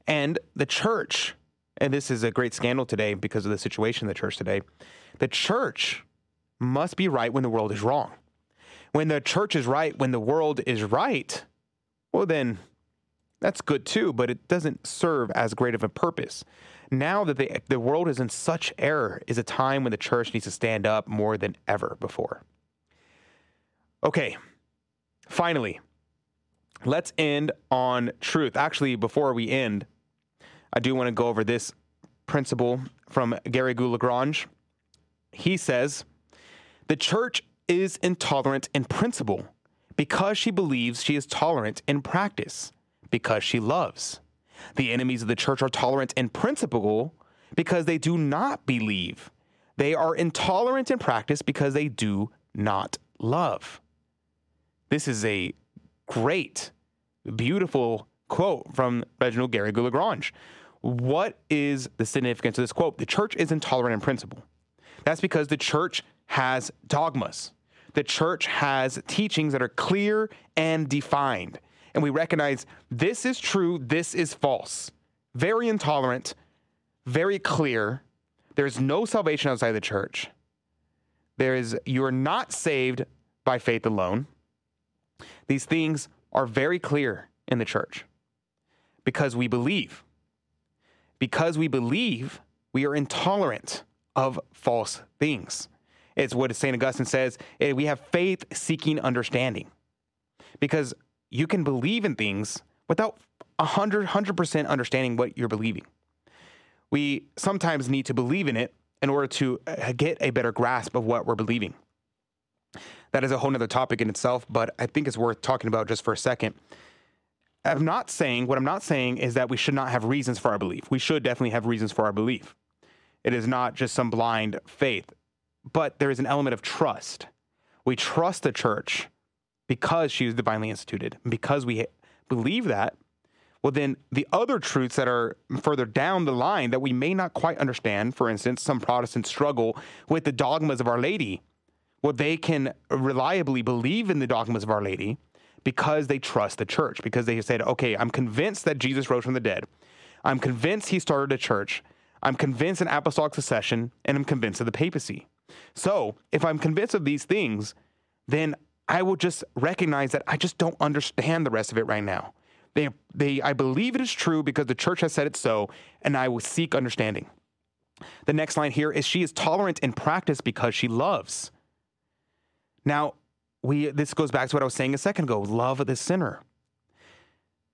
And the church, and this is a great scandal today because of the situation in the church today, the church must be right when the world is wrong. When the church is right, when the world is right, well then, that's good too, but it doesn't serve as great of a purpose. Now that the, the world is in such error is a time when the church needs to stand up more than ever before. Okay, finally, let's end on truth. Actually, before we end, I do want to go over this principle from Garrigou-Lagrange. He says, the church is intolerant in principle because she believes she is tolerant in practice because she loves. The enemies of the church are tolerant in principle because they do not believe. They are intolerant in practice because they do not love. This is a great, beautiful quote from Reginald Garrigou-Lagrange. What is the significance of this quote? The church is intolerant in principle. That's because the church has dogmas. The church has teachings that are clear and defined. And we recognize this is true, this is false. Very intolerant, very clear. There's no salvation outside the church. There is, you are not saved by faith alone. These things are very clear in the church because we believe. because we believe, we are intolerant of false things. It's what Saint Augustine says. We have faith seeking understanding, because you can believe in things without one hundred percent understanding what you're believing. We sometimes need to believe in it in order to get a better grasp of what we're believing. That is a whole nother topic in itself, but I think it's worth talking about just for a second. I'm not saying, what I'm not saying is that we should not have reasons for our belief. We should definitely have reasons for our belief. It is not just some blind faith, but there is an element of trust. We trust the church because she was divinely instituted, and because we believe that, well, then the other truths that are further down the line that we may not quite understand, for instance, some Protestants struggle with the dogmas of Our Lady. Well, they can reliably believe in the dogmas of Our Lady because they trust the church, because they said, okay, I'm convinced that Jesus rose from the dead. I'm convinced he started a church. I'm convinced in apostolic succession, and I'm convinced of the papacy. So if I'm convinced of these things, then I will just recognize that I just don't understand the rest of it right now. They, they, I believe it is true because the church has said it so, and I will seek understanding. The next line here is, she is tolerant in practice because she loves. Now, we, this goes back to what I was saying a second ago, love of the sinner.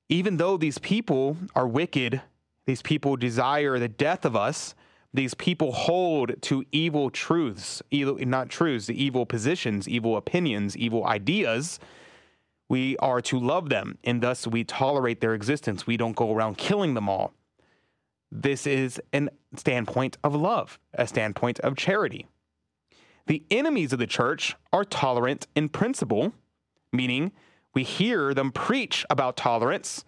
Even though these people are wicked, these people desire the death of us, these people hold to evil truths, evil, not truths, the evil positions, evil opinions, evil ideas. We are to love them, and thus we tolerate their existence. We don't go around killing them all. This is a standpoint of love, a standpoint of charity. The enemies of the church are tolerant in principle, meaning we hear them preach about tolerance.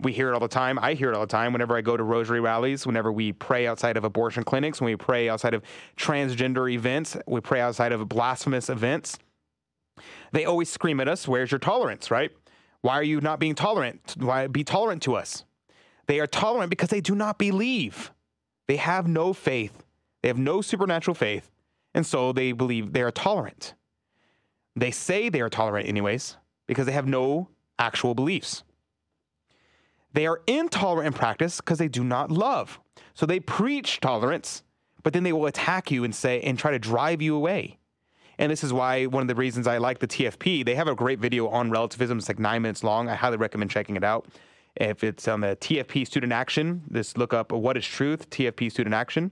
We hear it all the time. I hear it all the time whenever I go to rosary rallies, whenever we pray outside of abortion clinics, when we pray outside of transgender events, we pray outside of blasphemous events. They always scream at us, where's your tolerance, right? Why are you not being tolerant? Why be tolerant to us? They are tolerant because they do not believe. They have no faith. They have no supernatural faith. And so they believe they are tolerant. They say they are tolerant anyways, because they have no actual beliefs. They are intolerant in practice because they do not love. So they preach tolerance, but then they will attack you and say, and try to drive you away. And this is why one of the reasons I like the T F P, they have a great video on relativism. It's like nine minutes long. I highly recommend checking it out. If it's on the T F P Student Action, just look up What is Truth, T F P Student Action,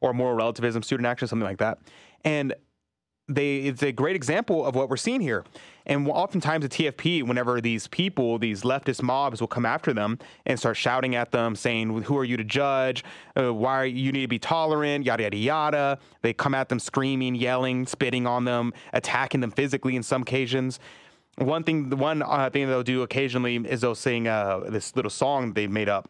or Moral Relativism Student Action, something like that. And They, it's a great example of what we're seeing here. And oftentimes the T F P, whenever these people, these leftist mobs will come after them and start shouting at them, saying, who are you to judge? Uh, why you need to be tolerant, yada, yada, yada. They come at them screaming, yelling, spitting on them, attacking them physically in some occasions. One thing, the one uh, thing they'll do occasionally is they'll sing uh, this little song they've made up.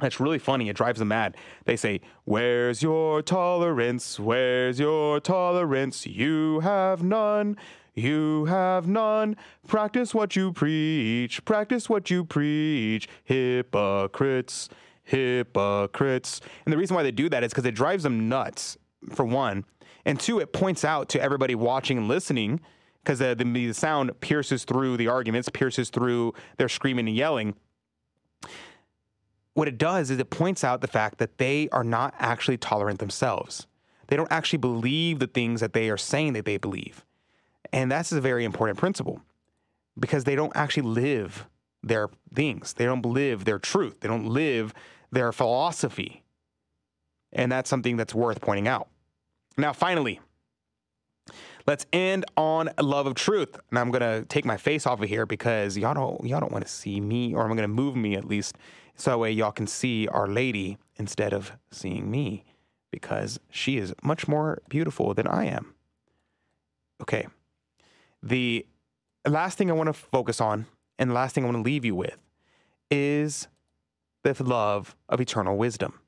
That's really funny. It drives them mad. They say, where's your tolerance? Where's your tolerance? You have none. You have none. Practice what you preach. Practice what you preach. Hypocrites. Hypocrites. And the reason why they do that is because it drives them nuts, for one. And two, it points out to everybody watching and listening, because the, the, the sound pierces through the arguments, pierces through their screaming and yelling. What it does is it points out the fact that they are not actually tolerant themselves. They don't actually believe the things that they are saying that they believe. And that's a very important principle, because they don't actually live their things. They don't live their truth. They don't live their philosophy. And that's something that's worth pointing out. Now, finally, let's end on love of truth. And I'm going to take my face off of here because y'all don't, y'all don't want to see me, or I'm going to move me at least, so that way y'all can see Our Lady instead of seeing me, because she is much more beautiful than I am. Okay. The last thing I want to focus on, and the last thing I want to leave you with, is the love of eternal wisdom,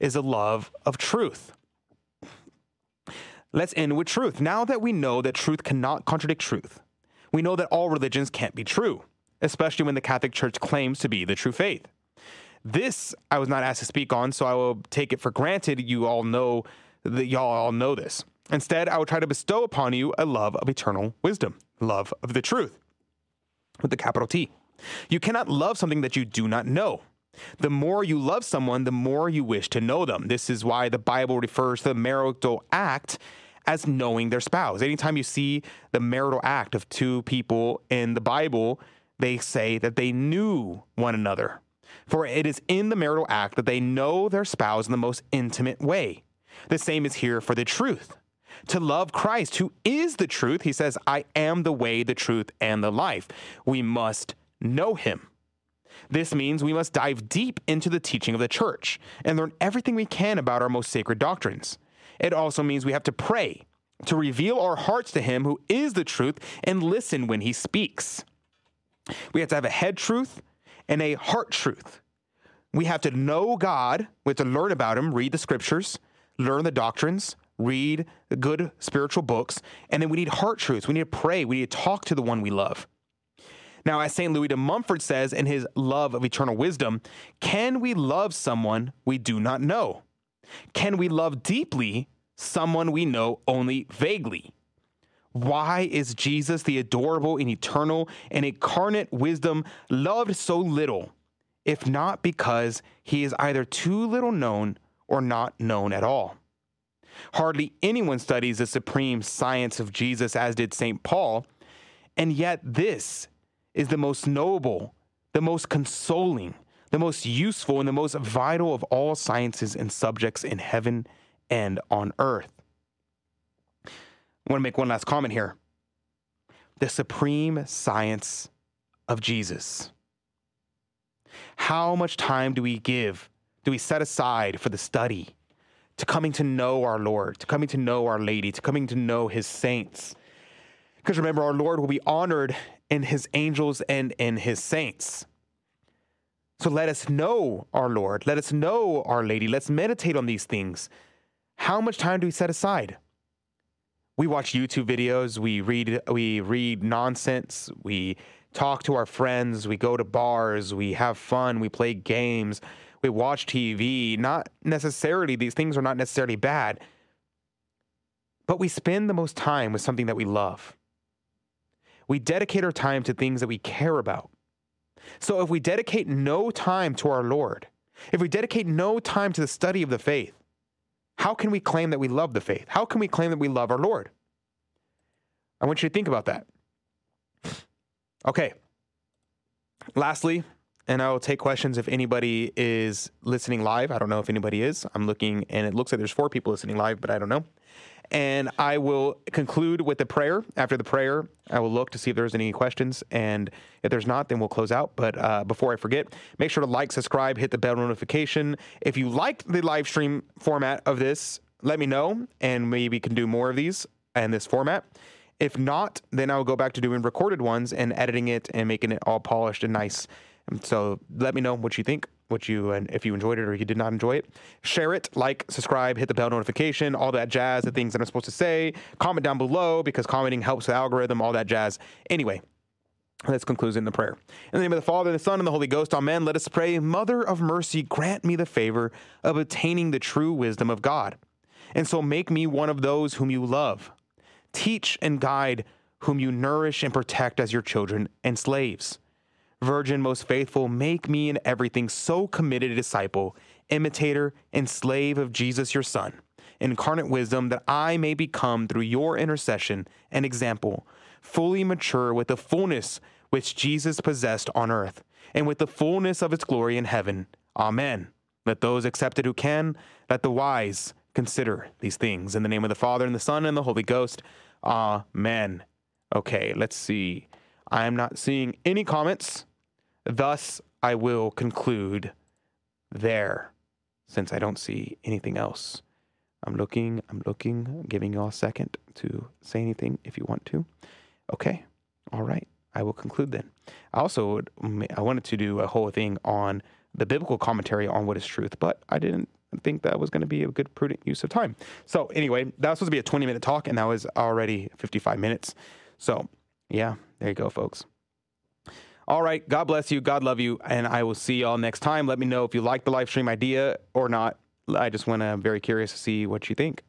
is the love of truth. Let's end with truth. Now that we know that truth cannot contradict truth, we know that all religions can't be true, especially when the Catholic Church claims to be the true faith. This I was not asked to speak on, so I will take it for granted you all know that y'all all know this. Instead, I will try to bestow upon you a love of eternal wisdom, love of the truth, with a capital T. You cannot love something that you do not know. The more you love someone, the more you wish to know them. This is why the Bible refers to the marital act as knowing their spouse. Anytime you see the marital act of two people in the Bible, they say that they knew one another. For it is in the marital act that they know their spouse in the most intimate way. The same is here for the truth. To love Christ, who is the truth, he says, I am the way, the truth, and the life. We must know him. This means we must dive deep into the teaching of the church and learn everything we can about our most sacred doctrines. It also means we have to pray, to reveal our hearts to him who is the truth, and listen when he speaks. We have to have a head truth and a heart truth. We have to know God. We have to learn about him, read the scriptures, learn the doctrines, read the good spiritual books, and then we need heart truths. We need to pray. We need to talk to the one we love. Now, as Saint Louis de Montfort says in his Love of Eternal Wisdom, can we love someone we do not know? Can we love deeply someone we know only vaguely? Why is Jesus, the adorable and eternal and incarnate wisdom, loved so little, if not because he is either too little known or not known at all? Hardly anyone studies the supreme science of Jesus as did Saint Paul, and yet this is the most noble, the most consoling, the most useful, and the most vital of all sciences and subjects in heaven and on earth. I want to make one last comment here. The supreme science of Jesus. How much time do we give, do we set aside for the study, to coming to know our Lord, to coming to know our Lady, to coming to know his saints? Because remember, our Lord will be honored in his angels and in his saints. So let us know our Lord. Let us know our Lady. Let's meditate on these things. How much time do we set aside? We watch YouTube videos. We read, we read nonsense. We talk to our friends. We go to bars. We have fun. We play games. We watch T V. Not necessarily, these things are not necessarily bad, but we spend the most time with something that we love. We dedicate our time to things that we care about. So if we dedicate no time to our Lord, if we dedicate no time to the study of the faith, how can we claim that we love the faith? How can we claim that we love our Lord? I want you to think about that. Okay. Lastly, and I will take questions if anybody is listening live. I don't know if anybody is. I'm looking, and it looks like there's four people listening live, but I don't know. And I will conclude with a prayer. After the prayer, I will look to see if there's any questions. And if there's not, then we'll close out. But uh, before I forget, make sure to like, subscribe, hit the bell notification. If you liked the live stream format of this, let me know, and maybe we can do more of these in this format. If not, then I will go back to doing recorded ones and editing it and making it all polished and nice. So let me know what you think, what you, and if you enjoyed it or you did not enjoy it. Share it, like, subscribe, hit the bell notification, all that jazz, the things that I'm supposed to say. Comment down below, because commenting helps the algorithm, all that jazz. Anyway, let's conclude in the prayer. In the name of the Father, the Son, and the Holy Ghost, amen. Let us pray. Mother of mercy, grant me the favor of obtaining the true wisdom of God, and so make me one of those whom you love. Teach and guide whom you nourish and protect as your children and slaves. Virgin most faithful, make me in everything so committed a disciple, imitator, and slave of Jesus your Son, incarnate wisdom, that I may become through your intercession and example, fully mature with the fullness which Jesus possessed on earth, and with the fullness of its glory in heaven. Amen. Let those accepted who can, let the wise consider these things. In the name of the Father, and the Son, and the Holy Ghost. Amen. Okay, let's see. I am not seeing any comments, thus I will conclude there, since I don't see anything else. I'm looking, I'm looking, I'm giving you all a second to say anything if you want to. Okay, all right, I will conclude then. I also, I wanted to do a whole thing on the biblical commentary on what is truth, but I didn't think that was going to be a good, prudent use of time. So anyway, that was supposed to be a twenty-minute talk, and that was already fifty-five minutes, so yeah. There you go, folks. All right. God bless you. God love you. And I will see y'all next time. Let me know if you like the live stream idea or not. I just want to, I'm very curious to see what you think.